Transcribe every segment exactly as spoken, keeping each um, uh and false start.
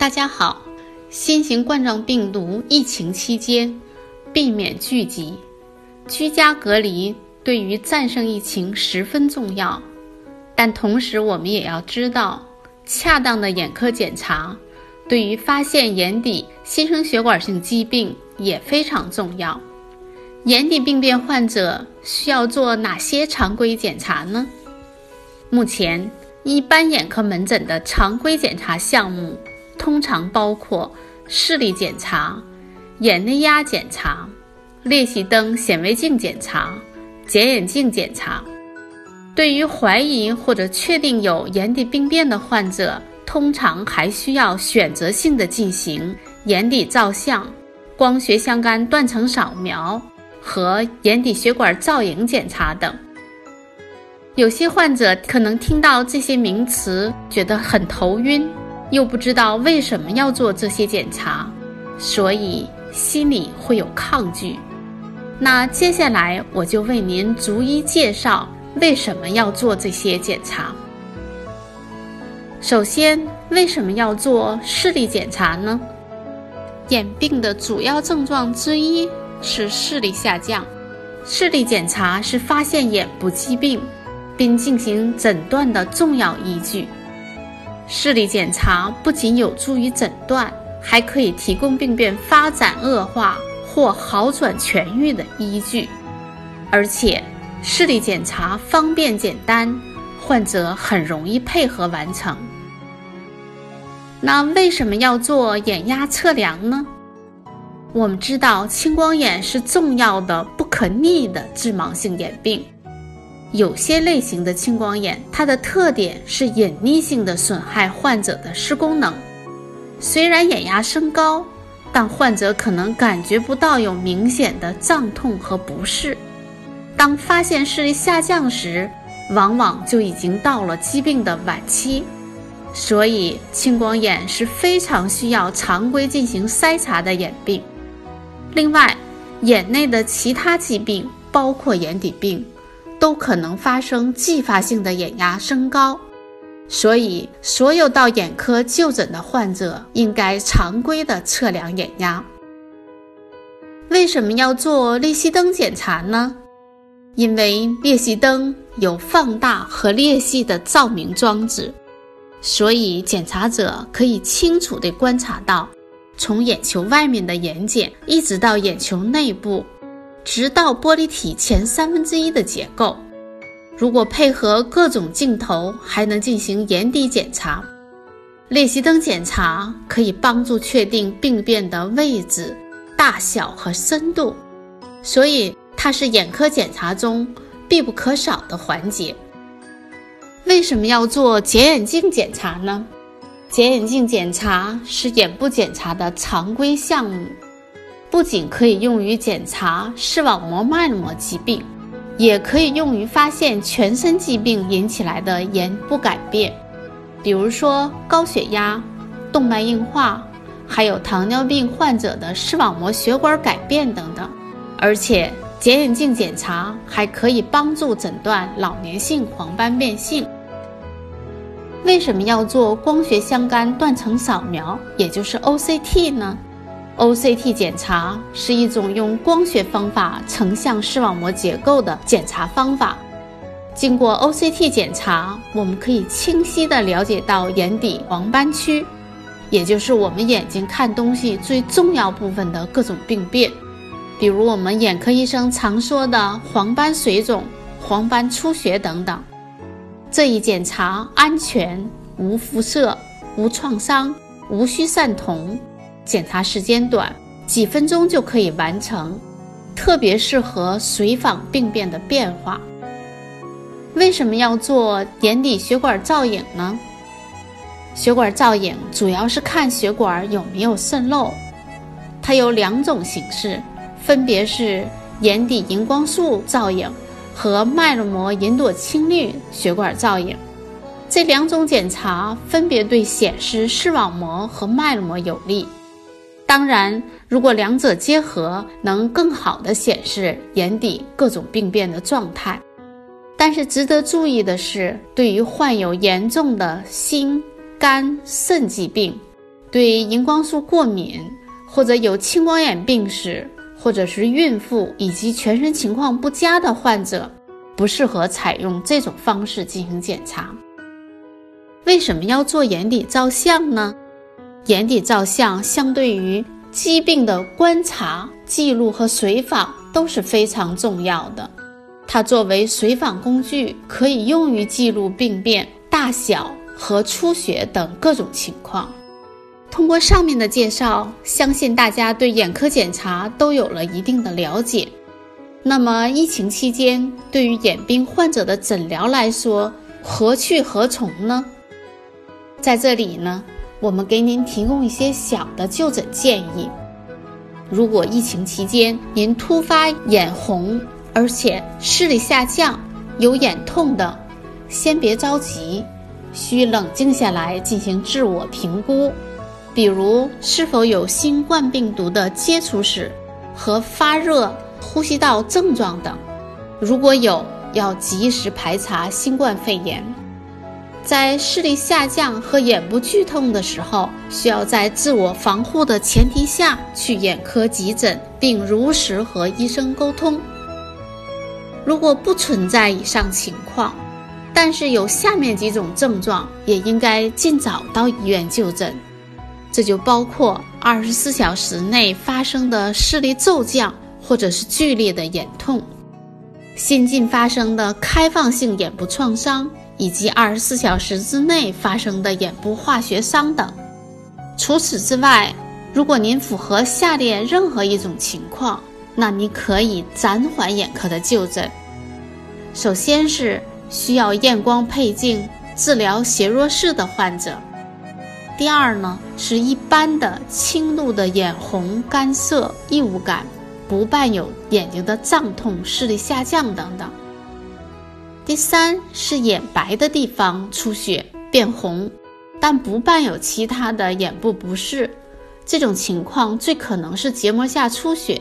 大家好，新型冠状病毒疫情期间，避免聚集，居家隔离对于战胜疫情十分重要。但同时我们也要知道，恰当的眼科检查对于发现眼底新生血管性疾病也非常重要。眼底病变患者需要做哪些常规检查呢？目前，一般眼科门诊的常规检查项目通常包括视力检查、眼内压检查、练习灯显微镜检查、检眼镜检查。对于怀疑或者确定有眼底病变的患者，通常还需要选择性的进行眼底照相、光学相干断层扫描和眼底血管造影检查等。有些患者可能听到这些名词觉得很头晕，又不知道为什么要做这些检查，所以心里会有抗拒。那接下来我就为您逐一介绍为什么要做这些检查。首先，为什么要做视力检查呢？眼病的主要症状之一是视力下降。视力检查是发现眼部疾病并进行诊断的重要依据。视力检查不仅有助于诊断，还可以提供病变发展恶化或好转痊愈的依据。而且，视力检查方便简单，患者很容易配合完成。那为什么要做眼压测量呢？我们知道青光眼是重要的、不可逆的致盲性眼病。有些类型的青光眼，它的特点是隐匿性的损害患者的视功能。虽然眼压升高，但患者可能感觉不到有明显的胀痛和不适。当发现视力下降时，往往就已经到了疾病的晚期。所以，青光眼是非常需要常规进行筛查的眼病。另外，眼内的其他疾病，包括眼底病，都可能发生继发性的眼压升高，所以所有到眼科就诊的患者应该常规的测量眼压。为什么要做裂隙灯检查呢？因为裂隙灯有放大和裂隙的照明装置，所以检查者可以清楚地观察到从眼球外面的眼睑一直到眼球内部，直到玻璃体前三分之一的结构。如果配合各种镜头，还能进行眼底检查。裂隙灯检查可以帮助确定病变的位置、大小和深度，所以它是眼科检查中必不可少的环节。为什么要做检眼镜检查呢？检眼镜检查是眼部检查的常规项目，不仅可以用于检查视网膜脉膜疾病，也可以用于发现全身疾病引起来的眼部改变，比如说高血压、动脉硬化，还有糖尿病患者的视网膜血管改变等等。而且，检眼镜检查还可以帮助诊断老年性黄斑变性。为什么要做光学相干断层扫描，也就是 O C T 呢？O C T 检查是一种用光学方法成像视网膜结构的检查方法。经过 O C T 检查，我们可以清晰地了解到眼底黄斑区，也就是我们眼睛看东西最重要部分的各种病变，比如我们眼科医生常说的黄斑水肿、黄斑出血等等。这一检查安全、无辐射、无创伤、无需散瞳，检查时间短，几分钟就可以完成，特别适合随访病变的变化。为什么要做眼底血管造影呢？血管造影主要是看血管有没有渗漏，它有两种形式，分别是眼底荧光束造影和脉膜银朵青绿血管造影。这两种检查分别对显示视网膜和脉络膜有利。当然，如果两者结合，能更好地显示眼底各种病变的状态。但是值得注意的是，对于患有严重的心、肝、肾疾病，对荧光素过敏，或者有青光眼病史，或者是孕妇以及全身情况不佳的患者，不适合采用这种方式进行检查。为什么要做眼底照相呢？眼底照相相对于疾病的观察、记录和随访都是非常重要的。它作为随访工具，可以用于记录病变、大小和出血等各种情况。通过上面的介绍，相信大家对眼科检查都有了一定的了解。那么疫情期间，对于眼病患者的诊疗来说，何去何从呢？在这里呢，我们给您提供一些小的就诊建议。如果疫情期间您突发眼红，而且视力下降、有眼痛的，先别着急，需冷静下来进行自我评估，比如是否有新冠病毒的接触史和发热、呼吸道症状等。如果有，要及时排查新冠肺炎。在视力下降和眼部剧痛的时候，需要在自我防护的前提下去眼科急诊，并如实和医生沟通。如果不存在以上情况，但是有下面几种症状，也应该尽早到医院就诊。这就包括二十四小时内发生的视力骤降或者是剧烈的眼痛，新近发生的开放性眼部创伤，以及二十四小时之内发生的眼部化学伤等。除此之外，如果您符合下列任何一种情况，那您可以暂缓眼科的就诊。首先是需要验光配镜治疗斜弱视的患者。第二呢，是一般的轻度的眼红、干涩、异物感，不伴有眼睛的胀痛、视力下降等等。第三是眼白的地方出血变红，但不伴有其他的眼部不适，这种情况最可能是结膜下出血，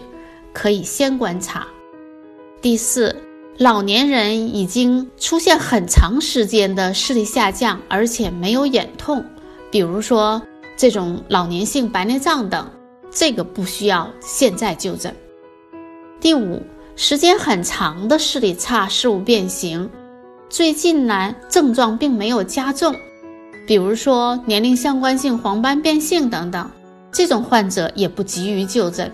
可以先观察。第四，老年人已经出现很长时间的视力下降，而且没有眼痛，比如说这种老年性白内障等，这个不需要现在就诊。第五，时间很长的视力差、视物变形，最近来症状并没有加重，比如说年龄相关性黄斑变性等等，这种患者也不急于就诊。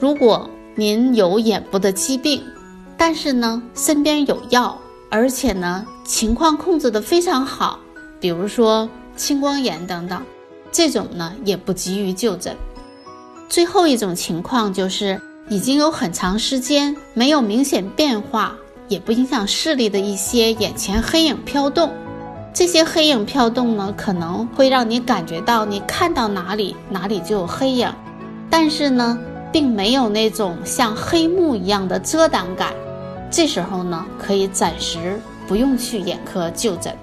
如果您有眼部的疾病，但是呢身边有药，而且呢情况控制得非常好，比如说青光眼等等，这种呢也不急于就诊。最后一种情况就是已经有很长时间没有明显变化，也不影响视力的一些眼前黑影飘动，这些黑影飘动呢可能会让你感觉到你看到哪里哪里就有黑影，但是呢并没有那种像黑幕一样的遮挡感，这时候呢可以暂时不用去眼科就诊。